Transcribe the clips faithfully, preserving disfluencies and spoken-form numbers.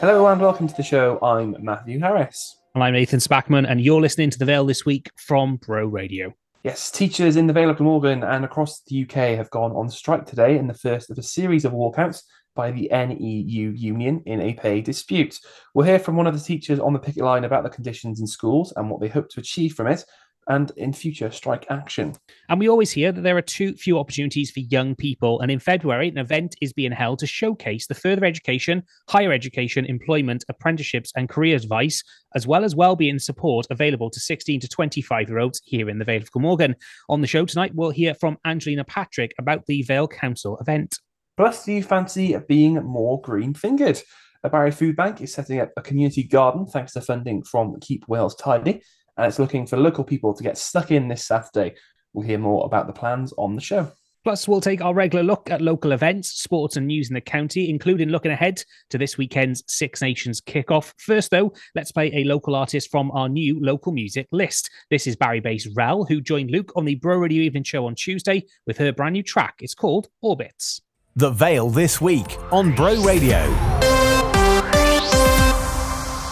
Hello and welcome to the show. I'm Matthew Harris. And I'm Nathan Spackman, and you're listening to The Vale This Week from Bro Radio. Yes, teachers in the Vale of Glamorgan and across the U K have gone on strike today in the first of a series of walkouts by the N E U union in a pay dispute. We'll hear from one of the teachers on the picket line about the conditions in schools and what they hope to achieve from it, and in future strike action. And we always hear that there are too few opportunities for young people, and in February an event is being held to showcase the further education, higher education, employment, apprenticeships and career advice, as well as wellbeing support available to sixteen to twenty-five-year-olds here in the Vale of Glamorgan. On the show tonight, we'll hear from Angelina Patrick about the Vale Council event. Plus, do you fancy being more green-fingered? The Barry Food Bank is setting up a community garden thanks to funding from Keep Wales Tidy, and it's looking for local people to get stuck in this Saturday. We'll hear more about the plans on the show. Plus, we'll take our regular look at local events, sports and news in the county, including looking ahead to this weekend's Six Nations kickoff. First, though, let's play a local artist from our new local music list. This is Barry-based Rel, who joined Luke on the Bro Radio Evening Show on Tuesday with her brand new track. It's called Orbits. The Vale This Week on Bro Radio.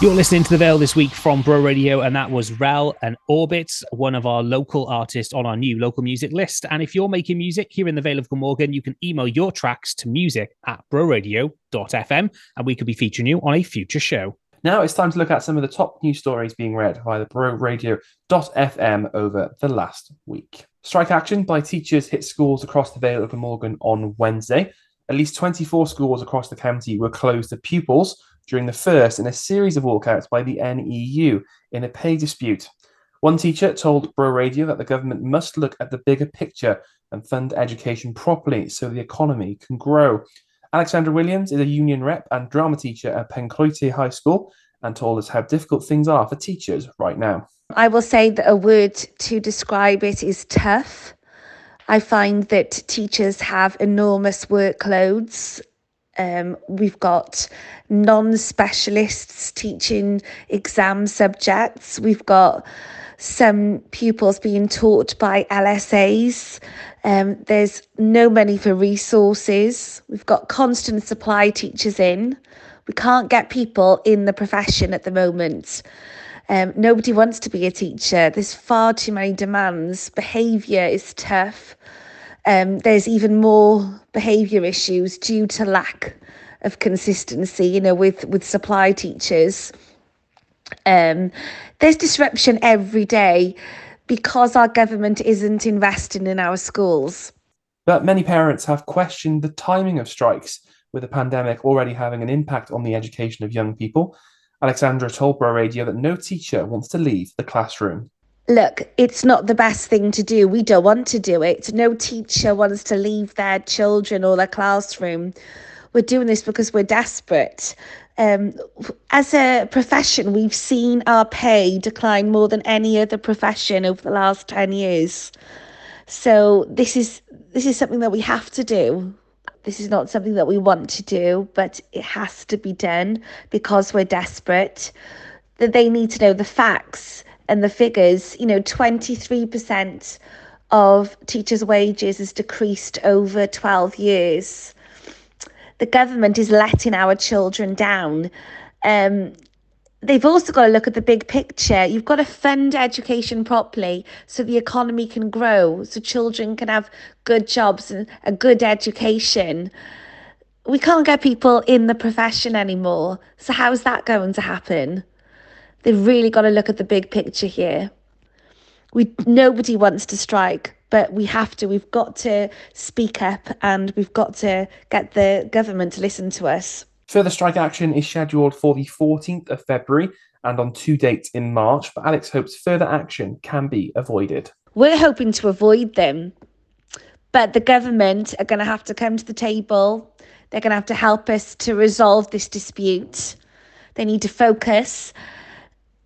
You're listening to The Vale This Week from Bro Radio, and that was Rel and Orbits, one of our local artists on our new local music list. And if you're making music here in the Vale of Glamorgan, you can email your tracks to music at broradio dot f m, and we could be featuring you on a future show. Now it's time to look at some of the top news stories being read via the broradio dot f m over the last week. Strike action by teachers hit schools across the Vale of Glamorgan on Wednesday. At least twenty-four schools across the county were closed to pupils during the first in a series of walkouts by the N E U in a pay dispute. One teacher told Bro Radio that the government must look at the bigger picture and fund education properly so the economy can grow. Alexandra Williams is a union rep and drama teacher at Pencloite High School and told us how difficult things are for teachers right now. I will say that a word to describe it is tough. I find that teachers have enormous workloads. Um, we've got non-specialists teaching exam subjects. We've got some pupils being taught by L S As. Um, there's no money for resources. We've got constant supply teachers in. We can't get people in the profession at the moment. Um, nobody wants to be a teacher. There's far too many demands. Behaviour is tough. Um, there's even more behaviour issues due to lack of consistency, you know, with, with supply teachers. Um, there's disruption every day because our government isn't investing in our schools. But many parents have questioned the timing of strikes, with the pandemic already having an impact on the education of young people. Alexandra told Bro Radio that no teacher wants to leave the classroom. Look, it's not the best thing to do. We don't want to do it. No teacher wants to leave their children or their classroom. We're doing this because we're desperate. Um, as a profession, we've seen our pay decline more than any other profession over the last ten years. So this is this is something that we have to do. This is not something that we want to do, but it has to be done because we're desperate. That they need to know the facts and the figures. You know, twenty-three percent of teachers' wages has decreased over twelve years. The government is letting our children down. Um, they've also got to look at the big picture. You've got to fund education properly so the economy can grow, so children can have good jobs and a good education. We can't get people in the profession anymore. So how's that going to happen? They've really got to look at the big picture here. We nobody wants to strike, but we have to. We've got to speak up and we've got to get the government to listen to us. Further strike action is scheduled for the fourteenth of February and on two dates in March, but Alex hopes further action can be avoided. We're hoping to avoid them, but the government are going to have to come to the table. They're going to have to help us to resolve this dispute. They need to focus.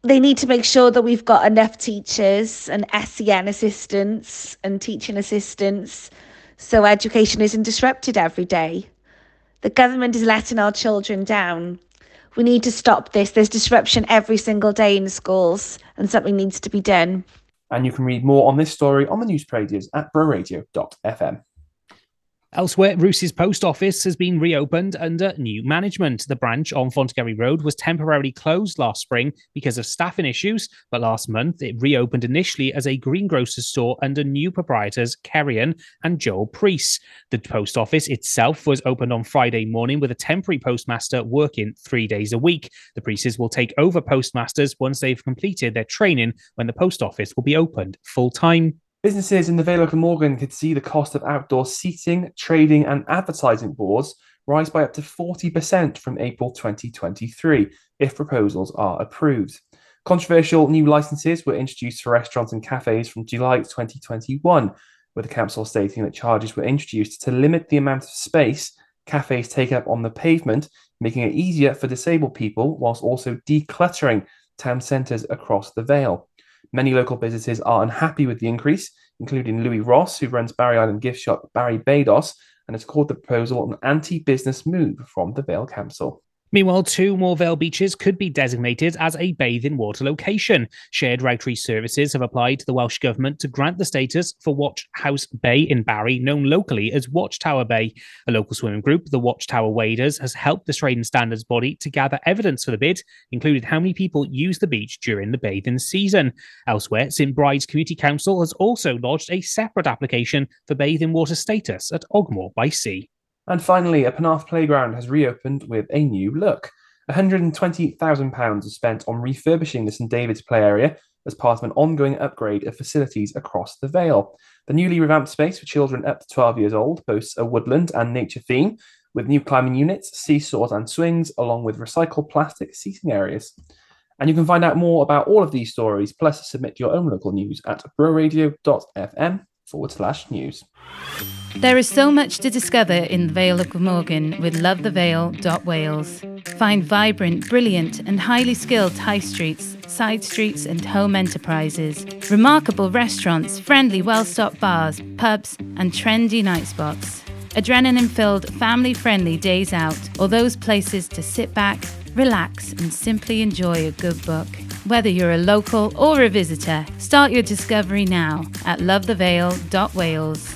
They need to make sure that we've got enough teachers and S E N assistants and teaching assistants so education isn't disrupted every day. The government is letting our children down. We need to stop this. There's disruption every single day in schools and something needs to be done. And you can read more on this story on the news pages at bro radio dot f m. Elsewhere, Roos's post office has been reopened under new management. The branch on Fontygary Road was temporarily closed last spring because of staffing issues, but last month it reopened initially as a greengrocer's store under new proprietors Kerrion and Joel Priest. The post office itself was opened on Friday morning with a temporary postmaster working three days a week. The Priests will take over postmasters once they've completed their training, when the post office will be opened full-time. Businesses in the Vale of Glamorgan could see the cost of outdoor seating, trading and advertising boards rise by up to forty percent from April twenty twenty-three if proposals are approved. Controversial new licences were introduced for restaurants and cafes from July twenty twenty-one, with the council stating that charges were introduced to limit the amount of space cafes take up on the pavement, making it easier for disabled people whilst also decluttering town centres across the Vale. Many local businesses are unhappy with the increase, including Louis Ross, who runs Barry Island gift shop Barry Bados, and has called the proposal an anti-business move from the Vale Council. Meanwhile, two more Vale beaches could be designated as a bathing-water location. Shared Rowtree Services have applied to the Welsh Government to grant the status for Watch House Bay in Barry, known locally as Watchtower Bay. A local swimming group, the Watchtower Waders, has helped the Trading Standards body to gather evidence for the bid, including how many people use the beach during the bathing season. Elsewhere, St Bride's Community Council has also lodged a separate application for bathing-water status at Ogmore by Sea. And finally, a Penarth playground has reopened with a new look. one hundred and twenty thousand pounds is spent on refurbishing the St David's play area as part of an ongoing upgrade of facilities across the Vale. The newly revamped space for children up to twelve years old boasts a woodland and nature theme, with new climbing units, seesaws and swings, along with recycled plastic seating areas. And you can find out more about all of these stories, plus submit your own local news at broradio.fm forward slash news. There is so much to discover in the Vale of Glamorgan with love the vale dot wales. Find vibrant, brilliant and highly skilled high streets, side streets and home enterprises, remarkable restaurants, friendly well-stocked bars, pubs and trendy night spots. Adrenaline-filled, family-friendly days out, or those places to sit back, relax and simply enjoy a good book. Whether you're a local or a visitor, start your discovery now at love the vale dot wales.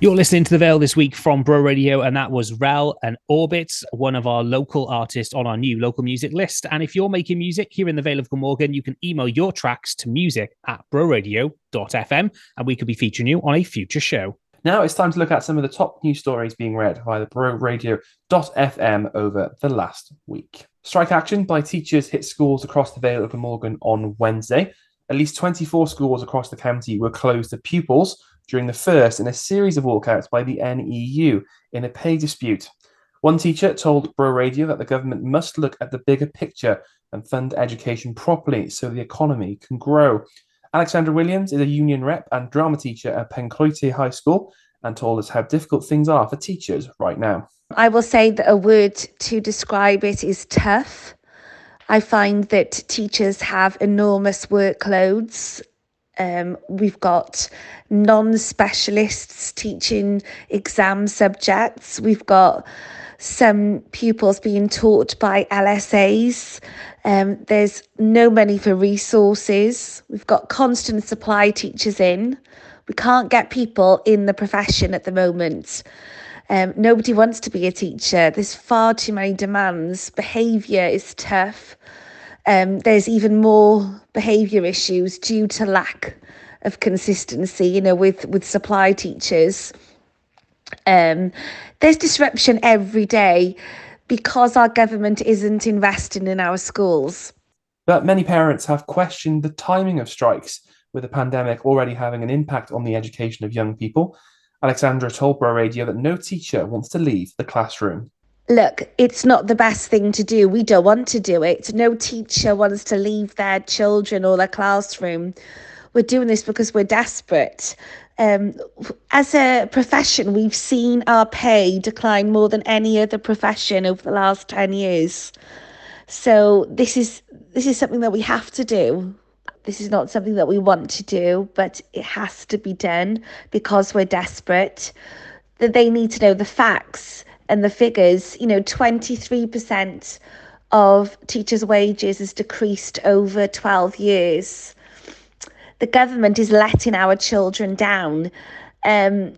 You're listening to The Vale this week from Bro Radio, and that was Rel and Orbit, one of our local artists on our new local music list. And if you're making music here in the Vale of Glamorgan, you can email your tracks to music at broradio.fm, and we could be featuring you on a future show. Now it's time to look at some of the top news stories being read via the broradio dot f m over the last week. Strike action by teachers hit schools across the Vale of Glamorgan on Wednesday. At least twenty-four schools across the county were closed to pupils during the first in a series of walkouts by the N E U in a pay dispute. One teacher told Bro Radio that the government must look at the bigger picture and fund education properly so the economy can grow. Alexandra Williams is a union rep and drama teacher at Pencloite High School and told us how difficult things are for teachers right now. I will say that a word to describe it is tough. I find that teachers have enormous workloads. Um, we've got non-specialists teaching exam subjects. We've got some pupils being taught by L S As. Um, there's no money for resources. We've got constant supply teachers in. We can't get people in the profession at the moment. Um, nobody wants to be a teacher. There's far too many demands. Behaviour is tough. Um, there's even more behaviour issues due to lack of consistency, you know, with, with supply teachers. Um, there's disruption every day because our government isn't investing in our schools. But many parents have questioned the timing of strikes, with the pandemic already having an impact on the education of young people. Alexandra told Bro Radio that no teacher wants to leave the classroom. Look, it's not the best thing to do. We don't want to do it. No teacher wants to leave their children or their classroom. We're doing this because we're desperate. Um, as a profession, we've seen our pay decline more than any other profession over the last ten years. So this is this is something that we have to do. This is not something that we want to do, but it has to be done because we're desperate. That they need to know the facts and the figures. You know, twenty-three percent of teachers' wages has decreased over twelve years. The government is letting our children down. Um,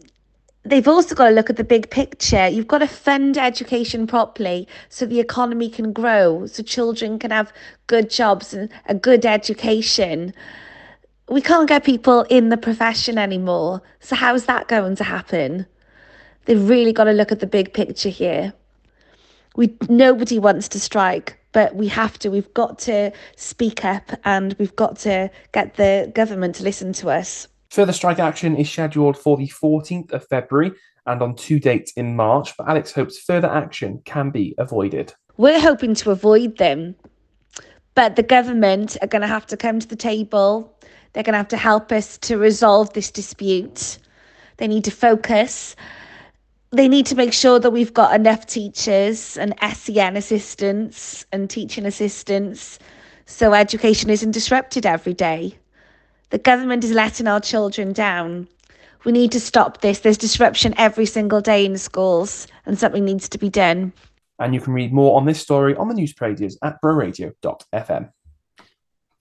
they've also got to look at the big picture. You've got to fund education properly so the economy can grow, so children can have good jobs and a good education. We can't get people in the profession anymore. So how's that going to happen? They've really got to look at the big picture here. We nobody wants to strike, but we have to. We've got to speak up and we've got to get the government to listen to us. Further strike action is scheduled for the fourteenth of February and on two dates in March, but Alex hopes further action can be avoided. We're hoping to avoid them, but the government are going to have to come to the table. They're going to have to help us to resolve this dispute. They need to focus. They need to make sure that we've got enough teachers and S E N assistants and teaching assistants so education isn't disrupted every day. The government is letting our children down. We need to stop this. There's disruption every single day in schools and something needs to be done. And you can read more on this story on the news pages at bro radio dot f m.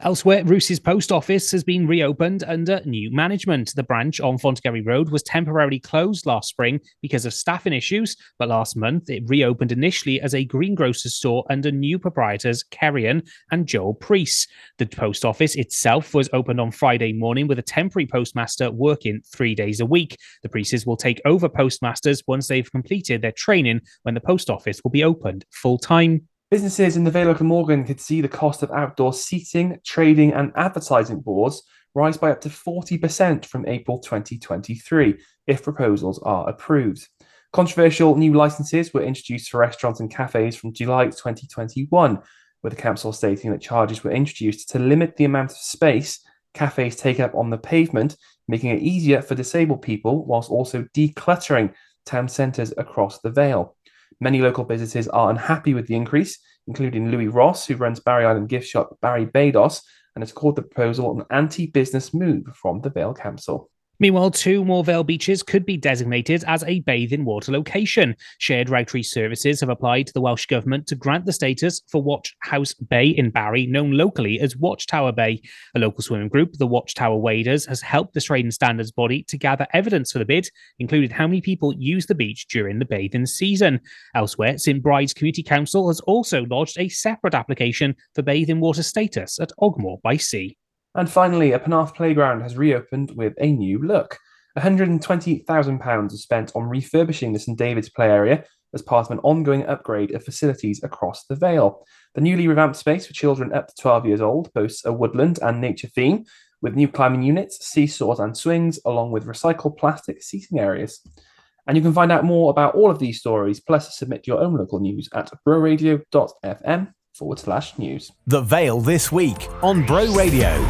Elsewhere, Roos's post office has been reopened under new management. The branch on Fontygary Road was temporarily closed last spring because of staffing issues, but last month it reopened initially as a greengrocer's store under new proprietors Kerrion and Joel Priest. The post office itself was opened on Friday morning with a temporary postmaster working three days a week. The Priests will take over postmasters once they've completed their training, when the post office will be opened full-time. Businesses in the Vale of Glamorgan could see the cost of outdoor seating, trading and advertising boards rise by up to forty percent from April twenty twenty-three if proposals are approved. Controversial new licences were introduced for restaurants and cafes from July twenty twenty-one, with the council stating that charges were introduced to limit the amount of space cafes take up on the pavement, making it easier for disabled people whilst also decluttering town centres across the Vale. Many local businesses are unhappy with the increase, including Louis Ross, who runs Barry Island gift shop Barry Bados, and has called the proposal an anti-business move from the Vale Council. Meanwhile, two more Vale beaches could be designated as a bath-in-water location. Shared Rowtree Services have applied to the Welsh Government to grant the status for Watchhouse Bay in Barry, known locally as Watchtower Bay. A local swimming group, the Watchtower Waders, has helped the Trading Standards body to gather evidence for the bid, including how many people use the beach during the bathing season. Elsewhere, St Bride's Community Council has also lodged a separate application for bath-in-water status at Ogmore by Sea. And finally, a Penarth playground has reopened with a new look. one hundred and twenty thousand pounds is spent on refurbishing the St David's play area as part of an ongoing upgrade of facilities across the Vale. The newly revamped space for children up to twelve years old boasts a woodland and nature theme, with new climbing units, seesaws and swings, along with recycled plastic seating areas. And you can find out more about all of these stories, plus submit your own local news at bro radio dot f m. forward slash news. The Vale This Week on Bro Radio.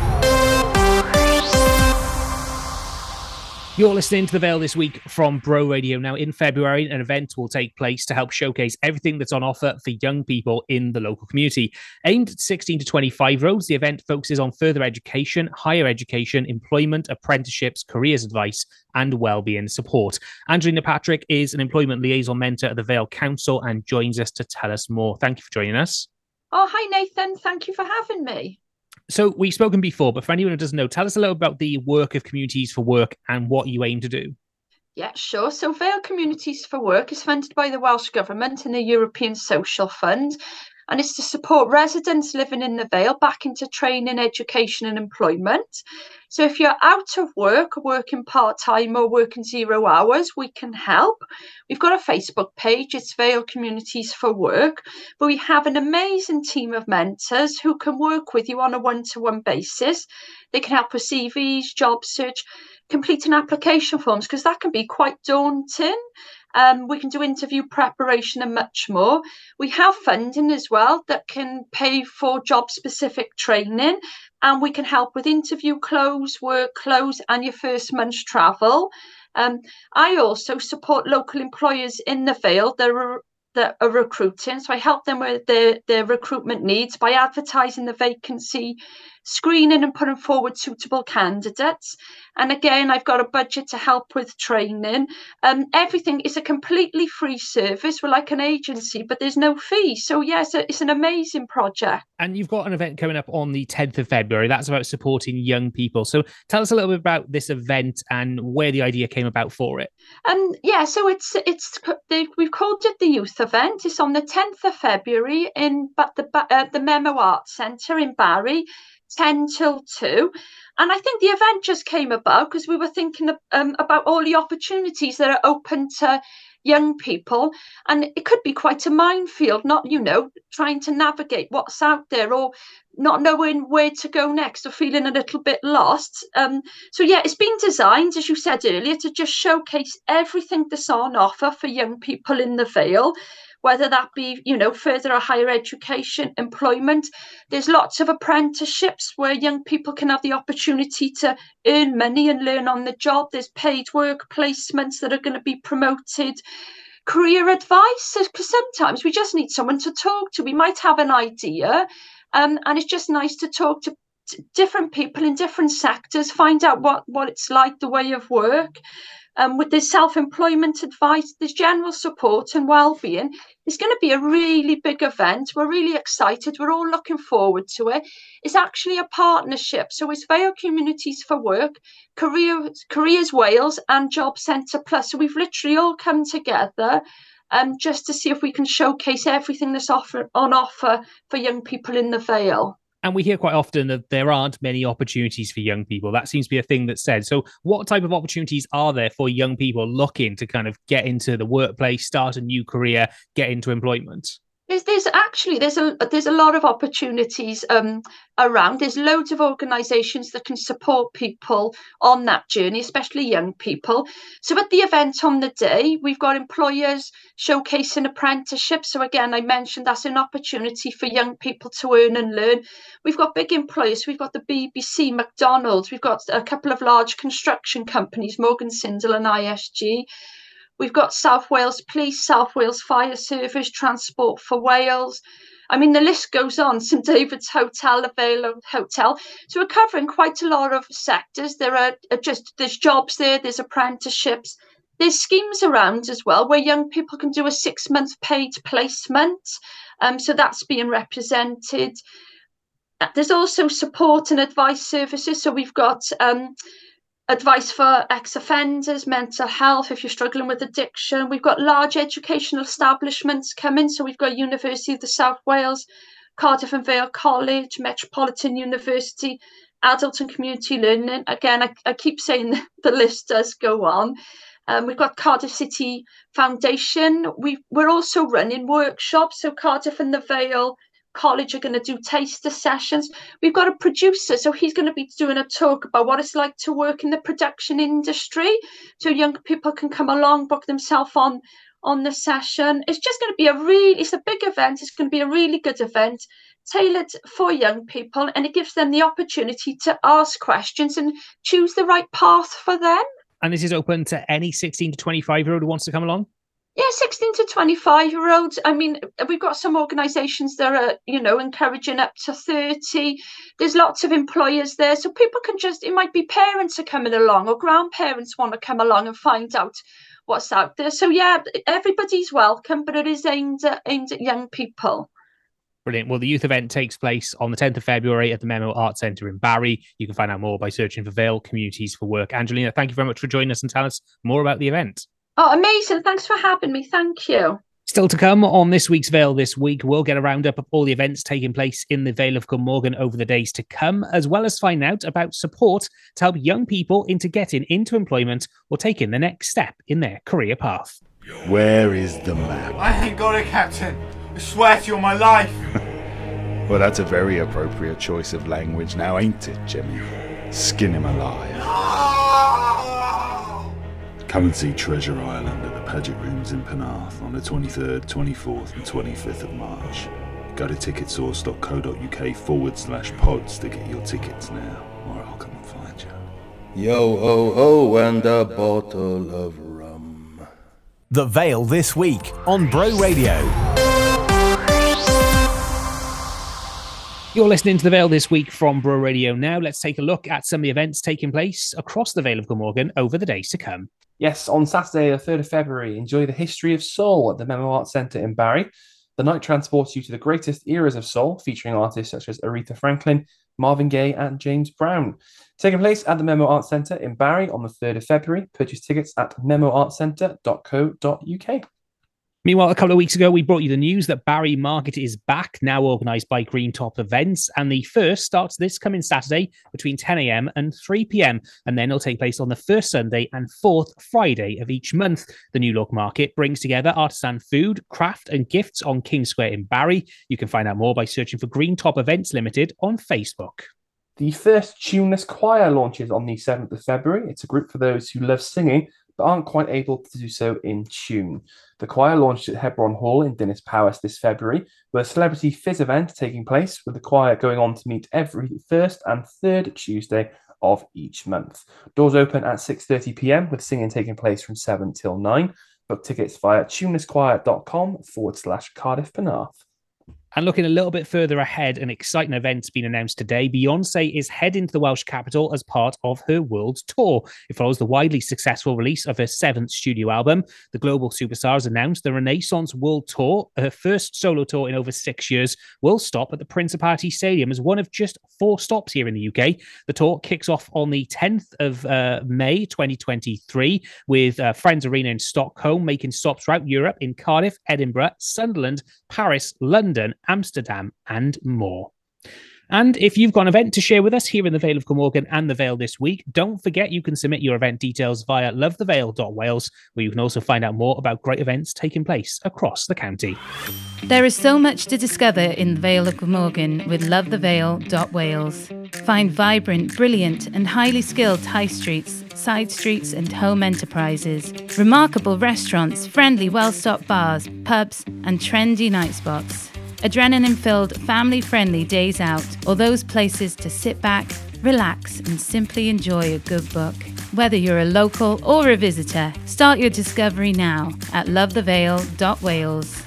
You're listening to The Vale This Week from Bro Radio. Now, in February, an event will take place to help showcase everything that's on offer for young people in the local community. Aimed at sixteen to twenty-five-year-olds, the event focuses on further education, higher education, employment, apprenticeships, careers advice, and wellbeing support. Angelina Patrick is an employment liaison mentor at the Vale Council and joins us to tell us more. Thank you for joining us. Oh, hi, Nathan. Thank you for having me. So we've spoken before, but for anyone who doesn't know, tell us a little about the work of Communities for Work and what you aim to do. Yeah, sure. So Vale Communities for Work is funded by the Welsh Government and the European Social Fund, and it's to support residents living in the Vale back into training, education and employment. So if you're out of work, working part-time or working zero hours, we can help. We've got a Facebook page, it's Vale Communities for Work, but we have an amazing team of mentors who can work with you on a one-to-one basis. They can help with C Vs, job search, completing application forms, because that can be quite daunting. Um, we can do interview preparation and much more. We have funding as well that can pay for job-specific training, and we can help with interview close, work close, and your first month's travel. Um, I also support local employers in the Vale that are that are recruiting. So I help them with their, their recruitment needs by advertising the vacancy, screening and putting forward suitable candidates. And again, I've got a budget to help with training. Um, everything is a completely free service. We're like an agency, but there's no fee. So yes, yeah, it's, it's an amazing project. And you've got an event coming up on the tenth of February. That's about supporting young people. So tell us a little bit about this event and where the idea came about for it. Um, yeah, so it's it's they, we've called it the Youth Event. It's on the tenth of February in but the uh, the Memo Arts Centre in Barry. ten till two. And I think the event just came about because we were thinking of, um, about all the opportunities that are open to young people. And it could be quite a minefield, not, you know, trying to navigate what's out there or not knowing where to go next or feeling a little bit lost. Um, so, yeah, it's been designed, as you said earlier, to just showcase everything that's on offer for young people in the Vale, whether that be, you know, further or higher education, employment. There's lots of apprenticeships where young people can have the opportunity to earn money and learn on the job. There's paid work placements that are going to be promoted. Career advice, because sometimes we just need someone to talk to. We might have an idea, um, and it's just nice to talk to different people in different sectors, find out what, what it's like, the way of work. Um, with this self-employment advice, this general support and well-being, it's going to be a really big event. We're really excited. We're all looking forward to it. It's actually a partnership. So it's Vale Communities for Work, Career, Careers Wales and Job Centre Plus. So we've literally all come together um, just to see if we can showcase everything that's offer, on offer for young people in the Vale. And we hear quite often that there aren't many opportunities for young people. That seems to be a thing that's said. So what type of opportunities are there for young people looking to kind of get into the workplace, start a new career, get into employment? There's, there's actually, there's a there's a lot of opportunities um, around. There's loads of organisations that can support people on that journey, especially young people. So at the event on the day, we've got employers showcasing apprenticeships. So again, I mentioned that's an opportunity for young people to earn and learn. We've got big employers. We've got the B B C, McDonald's. We've got a couple of large construction companies, Morgan Sindel and I S G. We've got South Wales Police, South Wales Fire Service, Transport for Wales. I mean, the list goes on. St David's Hotel, the Vale Hotel. So we're covering quite a lot of sectors. There are just, there's jobs there, there's apprenticeships. There's schemes around as well where young people can do a six-month paid placement. Um, so that's being represented. There's also support and advice services. So we've got... Um, advice for ex-offenders, mental health, if you're struggling with addiction. We've got large educational establishments coming. So we've got University of the South Wales, Cardiff and Vale College, Metropolitan University, Adult and Community Learning. Again, I, I keep saying the list does go on. Um, we've got Cardiff City Foundation. We've, we're also running workshops. So Cardiff and the Vale College are going to do taster sessions. We've got a producer, so he's going to be doing a talk about what it's like to work in the production industry, so young people can come along, book themselves on on the session. It's just going to be a really, it's a big event. It's going to be a really good event tailored for young people, and it gives them the opportunity to ask questions and choose the right path for them. And this is open to any sixteen to twenty-five year old who wants to come along? Yeah, sixteen to twenty-five year olds. I mean, we've got some organisations that are, you know, encouraging up to thirty. There's lots of employers there. So people can just, it might be parents are coming along or grandparents want to come along and find out what's out there. So yeah, everybody's welcome, but it is aimed at, aimed at young people. Brilliant. Well, the youth event takes place on the tenth of February at the Memo Arts Centre in Barry. You can find out more by searching for Vale Communities for Work. Angelina, thank you very much for joining us and tell us more about the event. Oh, amazing. Thanks for having me. Thank you. Still to come on this week's Vale This Week, we'll get a roundup of all the events taking place in the Vale of Glamorgan over the days to come, as well as find out about support to help young people into getting into employment or taking the next step in their career path. Where is the map? I ain't got it, Captain. I swear to you on my life. Well, that's a very appropriate choice of language now, ain't it, Jimmy? Skin him alive. No! Come and see Treasure Island at the Paget Rooms in Penarth on the twenty-third, twenty-fourth and twenty-fifth of March. Go to ticketsource.co.uk forward slash pods to get your tickets now, or I'll come and find you. Yo, oh, oh, and a bottle of rum. The Vale This Week on Bro Radio. You're listening to The Vale This Week from Bro Radio now. Let's take a look at some of the events taking place across the Vale of Glamorgan over the days to come. Yes, on Saturday, the third of February, enjoy the history of soul at the Memo Arts Centre in Barry. The night transports you to the greatest eras of soul, featuring artists such as Aretha Franklin, Marvin Gaye and James Brown. Taking place at the Memo Arts Centre in Barry on the third of February. Purchase tickets at memo arts centre dot co dot uk. Meanwhile, a couple of weeks ago, we brought you the news that Barry Market is back, now organised by Green Top Events, and the first starts this coming Saturday between ten a m and three p m, and then it'll take place on the first Sunday and fourth Friday of each month. The New Look Market brings together artisan food, craft and gifts on King Square in Barry. You can find out more by searching for Green Top Events Limited on Facebook. The first Tuneless Choir launches on the seventh of February. It's a group for those who love singing but aren't quite able to do so in tune. The choir launched at Hebron Hall in Dinas Powys this February, with a celebrity fizz event taking place, with the choir going on to meet every first and third Tuesday of each month. Doors open at six thirty p m, with singing taking place from seven till nine. Book tickets via tuneless choir dot com forward slash Cardiff Penarth. And looking a little bit further ahead, an exciting event's been announced today. Beyoncé is heading to the Welsh capital as part of her world tour. It follows the widely successful release of her seventh studio album. The global superstar has announced the Renaissance World Tour, her first solo tour in over six years, will stop at the Principality Stadium as one of just four stops here in the U K. The tour kicks off on the tenth of uh, May twenty twenty-three with uh, Friends Arena in Stockholm, making stops throughout Europe in Cardiff, Edinburgh, Sunderland, Paris, London, Amsterdam and more. And if you've got an event to share with us here in the Vale of Glamorgan and the Vale This Week, don't forget you can submit your event details via love the vale dot wales, where you can also find out more about great events taking place across the county. There is so much to discover in the Vale of Glamorgan with love the vale dot wales. Find vibrant, brilliant and highly skilled high streets, side streets and home enterprises, remarkable restaurants, friendly well-stocked bars, pubs and trendy night spots. Adrenaline-filled, family-friendly days out, or those places to sit back, relax, and simply enjoy a good book. Whether you're a local or a visitor, start your discovery now at love the vale dot wales.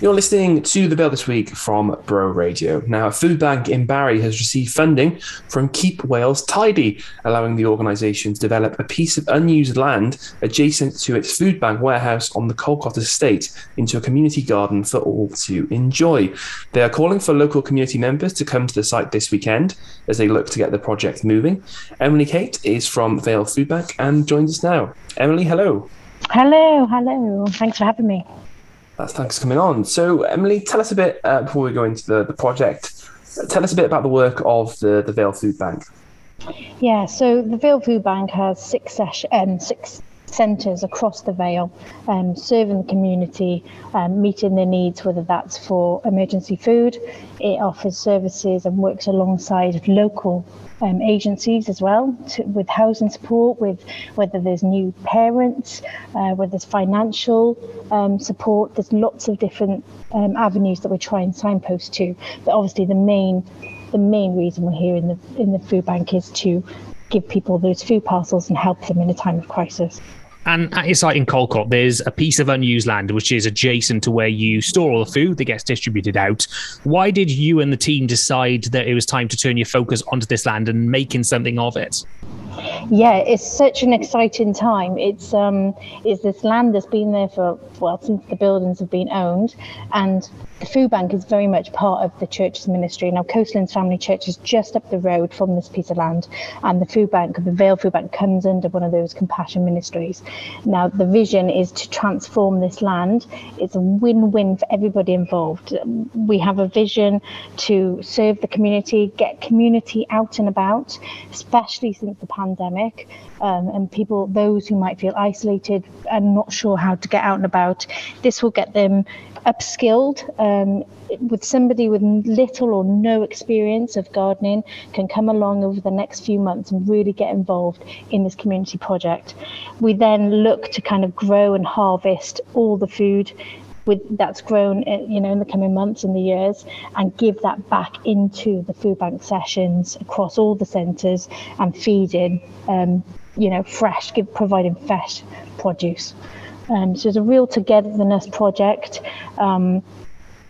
You're listening to The Vale This Week from Bro Radio. Now, a food bank in Barry has received funding from Keep Wales Tidy, allowing the organisation to develop a piece of unused land adjacent to its food bank warehouse on the Colcot estate into a community garden for all to enjoy. They are calling for local community members to come to the site this weekend as they look to get the project moving. Emily Kate is from Vale Food Bank and joins us now. Emily, hello. Hello, hello. Thanks for having me. That's thanks for coming on. So, Emily, tell us a bit, uh, before we go into the, the project, tell us a bit about the work of the, the Vale Food Bank. Yeah, so the Vale Food Bank has six sesh- um, six centres across the Vale, um, serving the community, um, meeting their needs, whether that's for emergency food. It offers services and works alongside local Um, agencies as well, to, with housing support, with whether there's new parents, uh, whether there's financial um, support. There's lots of different um, avenues that we try and signpost to. But obviously, the main the main reason we're here in the in the food bank is to give people those food parcels and help them in a time of crisis. And at your site in Colcot, there's a piece of unused land which is adjacent to where you store all the food that gets distributed out. Why did you and the team decide that it was time to turn your focus onto this land and making something of it? Yeah, it's such an exciting time. It's um, it's this land that's been there for, well, since the buildings have been owned, and the food bank is very much part of the church's ministry. Now, Coastlands Family Church is just up the road from this piece of land, and the food bank, the Vale Food Bank, comes under one of those compassion ministries. Now, the vision is to transform this land. It's a win-win for everybody involved. We have a vision to serve the community, get community out and about, especially since the pandemic, um, and people, those who might feel isolated and not sure how to get out and about. This will get them upskilled, um, with somebody with little or no experience of gardening can come along over the next few months and really get involved in this community project. We then look to kind of grow and harvest all the food with that's grown, you know, in the coming months and the years, and give that back into the food bank sessions across all the centres and feeding, um, you know, fresh, give, providing fresh produce. Um, so it's a real togetherness project, um,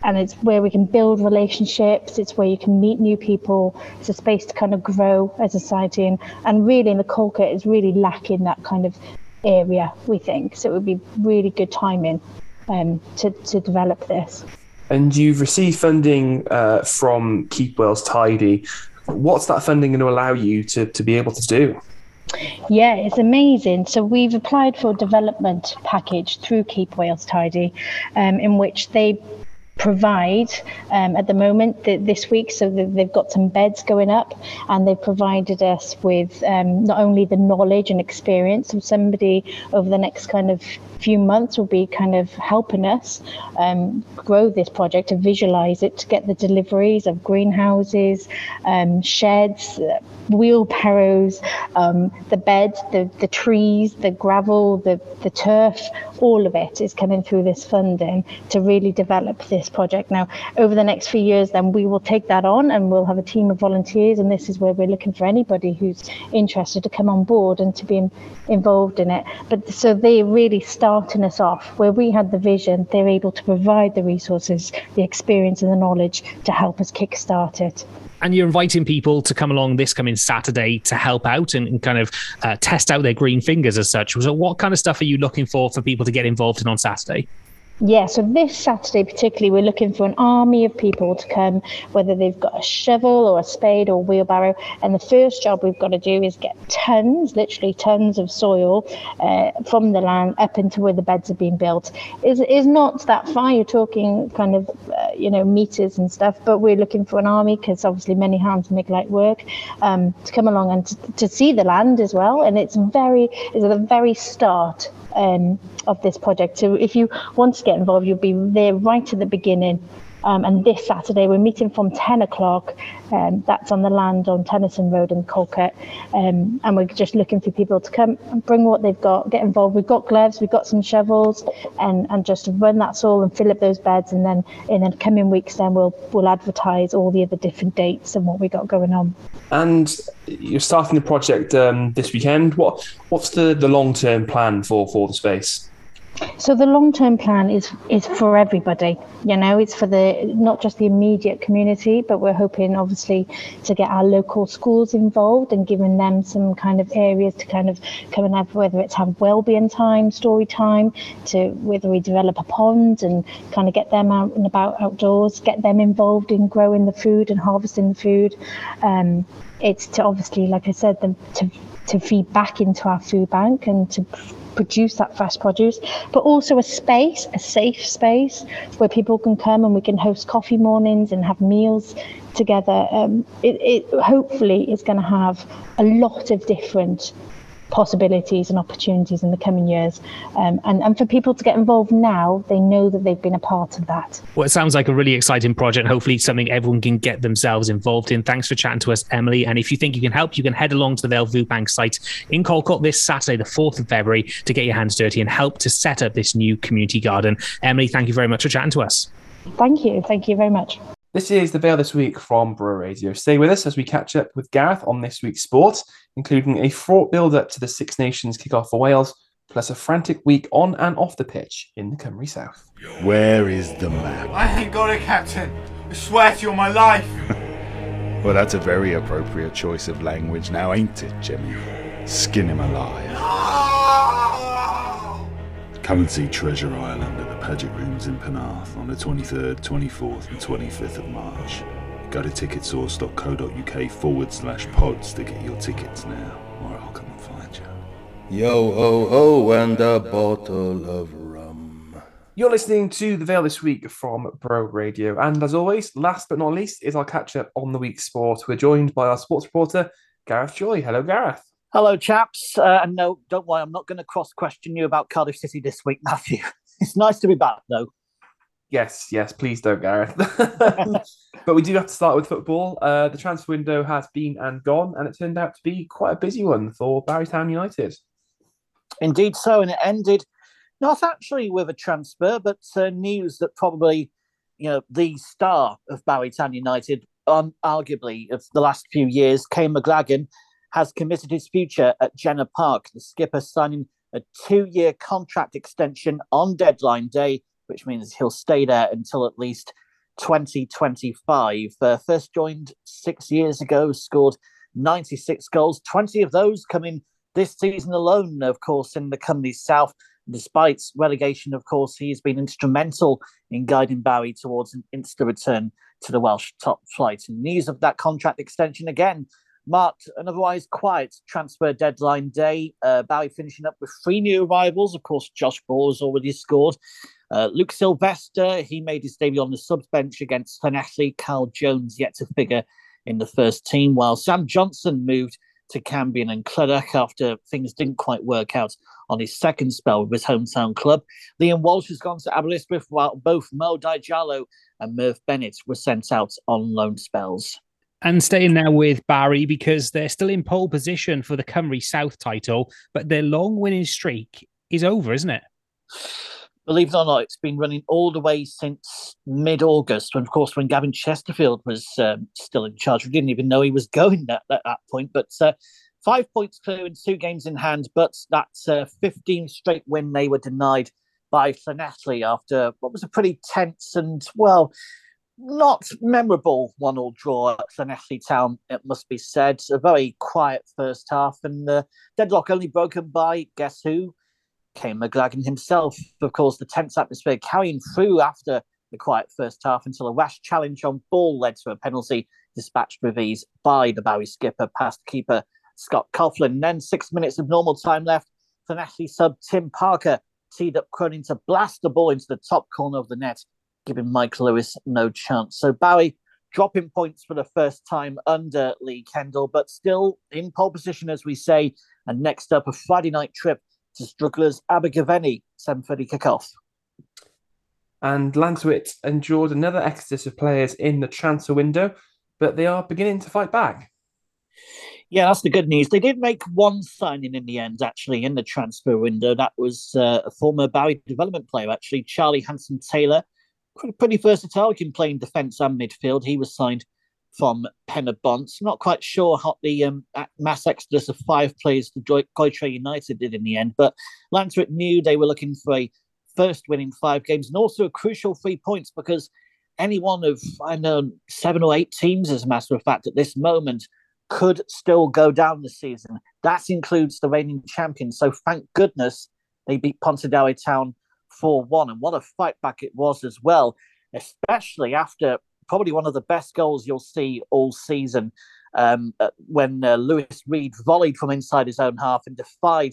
and it's where we can build relationships. It's where you can meet new people. It's a space to kind of grow as a society, and, and really in the Colcot is really lacking that kind of area, we think. So it would be really good timing um, to, to develop this. And you've received funding uh, from Keep Wales Tidy. What's that funding going to allow you to, to be able to do? Yeah, it's amazing. So we've applied for a development package through Keep Wales Tidy, um, in which they provide um, at the moment the, this week, so they've got some beds going up, and they've provided us with um, not only the knowledge and experience of somebody over the next kind of few months will be kind of helping us um, grow this project, to visualize it, to get the deliveries of greenhouses, um, sheds, wheelbarrows, um, the beds, the, the trees, the gravel, the, the turf, all of it is coming through this funding to really develop this project. Now, over the next few years, then we will take that on and we'll have a team of volunteers, and this is where we're looking for anybody who's interested to come on board and to be in, involved in it. But so they really start starting us off where we had the vision. They're able to provide the resources, the experience and the knowledge to help us kickstart it. And you're inviting people to come along this coming Saturday to help out and, and kind of uh, test out their green fingers as such. So what kind of stuff are you looking for for people to get involved in on Saturday? Yeah, so this Saturday particularly, we're looking for an army of people to come, whether they've got a shovel or a spade or a wheelbarrow. And the first job we've got to do is get tons, literally tons of soil uh, from the land up into where the beds are being built. It's, it's not that far, you're talking kind of, uh, you know, meters and stuff, but we're looking for an army because obviously many hands make light work, um, to come along and to, to see the land as well. And it's very, it's at the very start Um, of this project. So if you want to get involved, you'll be there right at the beginning. Um, and this Saturday, we're meeting from ten o'clock. Um, that's on the land on Tennyson Road in Colcot. Um, and we're just looking for people to come and bring what they've got, get involved. We've got gloves, we've got some shovels, and, and just run that soil and fill up those beds. And then in the coming weeks, then we'll, we'll advertise all the other different dates and what we got going on. And you're starting the project um, this weekend. What What's the, the long-term plan for, for the space? So the long-term plan is is for everybody, you know, it's for the not just the immediate community, but we're hoping obviously to get our local schools involved and giving them some kind of areas to kind of come and have, whether it's have wellbeing time, story time, to whether we develop a pond and kind of get them out and about outdoors, get them involved in growing the food and harvesting the food. Um, it's to obviously, like I said, the, to to feed back into our food bank and to produce that fresh produce, but also a space, a safe space where people can come and we can host coffee mornings and have meals together. Um, it, it hopefully is going to have a lot of different possibilities and opportunities in the coming years, um, and, and for people to get involved now, they know that they've been a part of that. Well, it sounds like a really exciting project, hopefully something everyone can get themselves involved in. Thanks for chatting to us, Emily, and if you think you can help, you can head along to the Vale Food Bank site in Colcot this Saturday the fourth of February to get your hands dirty and help to set up this new community garden. Emily, thank you very much for chatting to us. Thank you, thank you very much. This is The Vale This Week from Bro Radio. Stay with us as we catch up with Gareth on this week's sport, including a fraught build-up to the Six Nations kick-off for Wales, plus a frantic week on and off the pitch in the Cymru South. Where is the map? I ain't got it, Captain. I swear to you on my life. Well, that's a very appropriate choice of language now, ain't it, Jimmy? Skin him alive. No! Come and see Treasure Island at the Paget Rooms in Penarth on the twenty-third, twenty-fourth and twenty-fifth of March. Go to ticketsource.co.uk forward slash pods to get your tickets now, or I'll come and find you. Yo, ho, ho, and a bottle of rum. You're listening to The Vale This Week from Bro Radio. And as always, last but not least, is our catch-up on the week's sport. We're joined by our sports reporter, Gareth Joy. Hello, Gareth. Hello, chaps. Uh, and no, don't worry, I'm not going to cross-question you about Cardiff City this week, Matthew. It's nice to be back, though. Yes, yes, please don't, Gareth. But we do have to start with football. Uh, the transfer window has been and gone, and it turned out to be quite a busy one for Barrytown United. Indeed so, and it ended not actually with a transfer, but uh, news that probably, you know, the star of Barrytown United, um, arguably of the last few years, Kane McGlagan, has committed his future at Jenner Park. The skipper signing a two-year contract extension on deadline day, which means he'll stay there until at least twenty twenty-five. Uh, first joined six years ago, scored ninety-six goals, twenty of those coming this season alone, of course, in the Cymru South. Despite relegation, of course, he's been instrumental in guiding Barry towards an instant return to the Welsh top flight. And news of that contract extension again marked an otherwise quiet transfer deadline day. Uh, Barry finishing up with three new arrivals. Of course, Josh Ball's already scored. Uh, Luke Sylvester, he made his debut on the subs bench against Llanelli. Carl Jones yet to figure in the first team, while Sam Johnson moved to Cambion and Cledach after things didn't quite work out on his second spell with his hometown club. Liam Walsh has gone to Aberystwyth, while both Mo Daijallo and Merv Bennett were sent out on loan spells. And staying there with Barry, because they're still in pole position for the Cymru South title, but their long winning streak is over, isn't it? Believe it or not, it's been running all the way since mid-August, when, of course, when Gavin Chesterfield was um, still in charge. We didn't even know he was going at, at that point. But uh, five points clear and two games in hand, but that uh, fifteen straight win they were denied by Llanelli after what was a pretty tense and, well, not memorable one-all draw at Llanelli Town, it must be said. A very quiet first half, and the uh, deadlock only broken by, guess who? Kane McLagan himself. Of course, the tense atmosphere carrying through after the quiet first half until a rash challenge on ball led to a penalty dispatched with ease by the Barry skipper past keeper Scott Coughlin. Then six minutes of normal time left. Llanelli sub Tim Parker teed up Cronin to blast the ball into the top corner of the net, giving Mike Lewis no chance. So Barry dropping points for the first time under Lee Kendall, but still in pole position, as we say. And next up, a Friday night trip to strugglers Abergavenny, seven thirty kick-off. And Lanswick endured another exodus of players in the transfer window, but they are beginning to fight back. Yeah, that's the good news. They did make one signing in the end, actually, in the transfer window. That was uh, a former Barry development player, actually, Charlie Hanson-Taylor. Pretty versatile. He can play in defence and midfield. He was signed from Pennebont. Not quite sure how the um, mass exodus of five players to Goitre United did in the end, but Lanswick knew they were looking for a first win in five games and also a crucial three points, because any one of, I know, seven or eight teams, as a matter of fact, at this moment could still go down this season. That includes the reigning champions. So thank goodness they beat Pontygary Town four one, and what a fight back it was as well, especially after probably one of the best goals you'll see all season, um, when uh, Lewis Reed volleyed from inside his own half and defied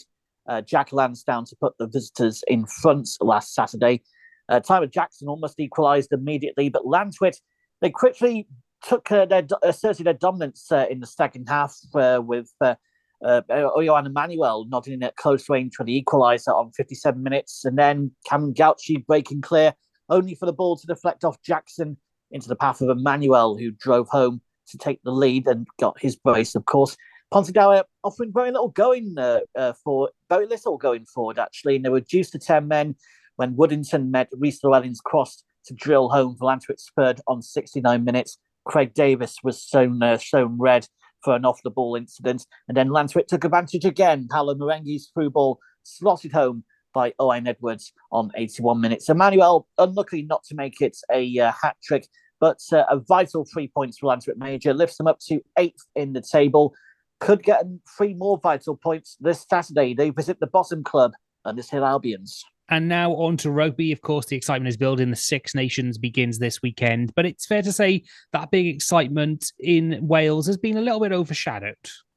uh, Jack Lansdowne to put the visitors in front last Saturday. Uh, Tyler Jackson almost equalised immediately, but Lanswick, they quickly took uh, their asserted their dominance uh, in the second half uh, with uh, uh, Oyoan Emmanuel nodding in at close range for the equaliser on fifty-seven minutes, and then Cameron Gauchi breaking clear, only for the ball to deflect off Jackson into the path of Emmanuel, who drove home to take the lead and got his brace, of course. Pontygary offering very little going uh, uh, for very little going forward, actually. And they were reduced to ten men when Woodington met Rhys Llewellyn's cross to drill home for Lanswick's third on sixty-nine minutes. Craig Davis was shown, uh, shown red for an off-the-ball incident. And then Lanswick took advantage again. Paolo Merengue's through ball slotted home by Owain Edwards on eighty-one minutes. Emmanuel, unluckily not to make it a uh, hat-trick, but uh, a vital three points for Lanswick Major. Lifts them up to eighth in the table. Could get three more vital points this Saturday. They visit the bottom club, Underhill Albions. And now on to rugby. Of course, the excitement is building. The Six Nations begins this weekend, but it's fair to say that big excitement in Wales has been a little bit overshadowed.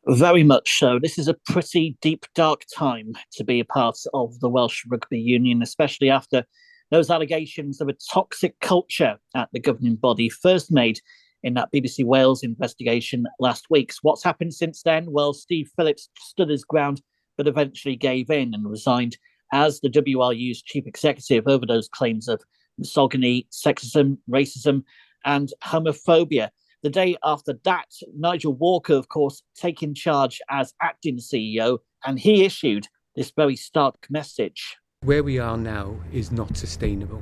Very much so. This is a pretty deep, dark time to be a part of the Welsh Rugby Union, especially after those allegations of a toxic culture at the governing body first made in that B B C Wales investigation last week. So what's happened since then? Well, Steve Phillips stood his ground, but eventually gave in and resigned as the W R U's chief executive over those claims of misogyny, sexism, racism, and homophobia. The day after that, Nigel Walker, of course, taking charge as acting C E O, and he issued this very stark message. Where we are now is not sustainable,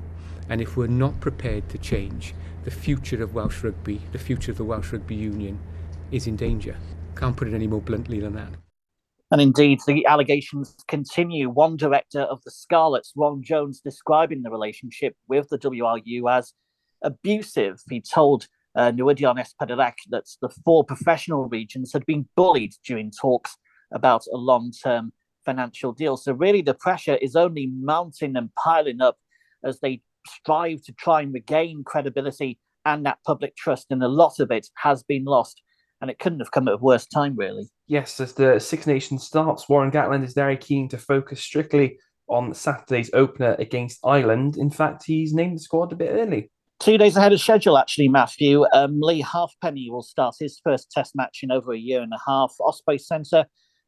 and if we're not prepared to change, the future of Welsh rugby, the future of the Welsh Rugby Union is in danger. Can't put it any more bluntly than that. And indeed, the allegations continue. One director of the Scarlets, Ron Jones, describing the relationship with the W R U as abusive. He told uh, Newyddion S P D R C that the four professional regions had been bullied during talks about a long-term financial deal. So really, the pressure is only mounting and piling up as they strive to try and regain credibility and that public trust. And a lot of it has been lost. And it couldn't have come at a worse time, really. Yes, as the Six Nations starts, Warren Gatland is very keen to focus strictly on Saturday's opener against Ireland. In fact, he's named the squad a bit early. Two days ahead of schedule, actually, Matthew. Um, Lee Halfpenny will start his first test match in over a year and a half. Osprey centre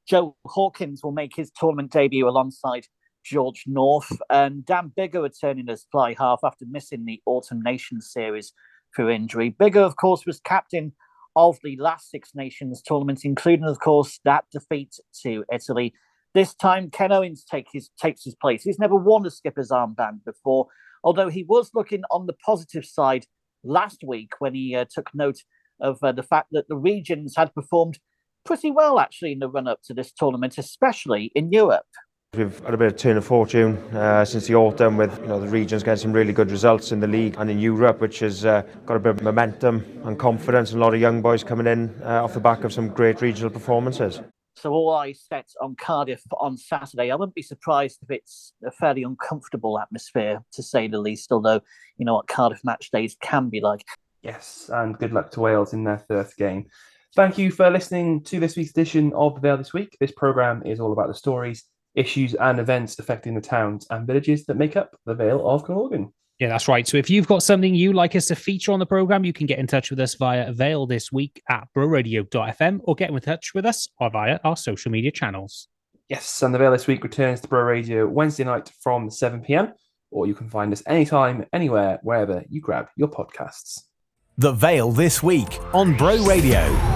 Joe Hawkins will make his tournament debut alongside George North. And Dan Biggar returning as fly half after missing the Autumn Nations series through injury. Biggar, of course, was captain of the last Six Nations tournament, including, of course, that defeat to Italy. This time, Ken Owens take his, takes his place. He's never worn a skipper's armband before, although he was looking on the positive side last week when he uh, took note of uh, the fact that the regions had performed pretty well, actually, in the run-up to this tournament, especially in Europe. We've had a bit of turn of fortune uh, since the autumn with, you know, the regions getting some really good results in the league and in Europe, which has uh, got a bit of momentum and confidence and a lot of young boys coming in uh, off the back of some great regional performances. So all eyes set on Cardiff on Saturday. I wouldn't be surprised if it's a fairly uncomfortable atmosphere, to say the least, although you know what Cardiff match days can be like. Yes, and good luck to Wales in their first game. Thank you for listening to this week's edition of The Vale This Week. This programme is all about the stories, issues and events affecting the towns and villages that make up the Vale of Glamorgan. Yeah, that's right. So if you've got something you'd like us to feature on the programme, you can get in touch with us via Vale This Week at bro radio dot f m or get in touch with us or via our social media channels. Yes, and the Vale This Week returns to Bro Radio Wednesday night from seven p m, or you can find us anytime, anywhere, wherever you grab your podcasts. The Vale This Week on Bro Radio.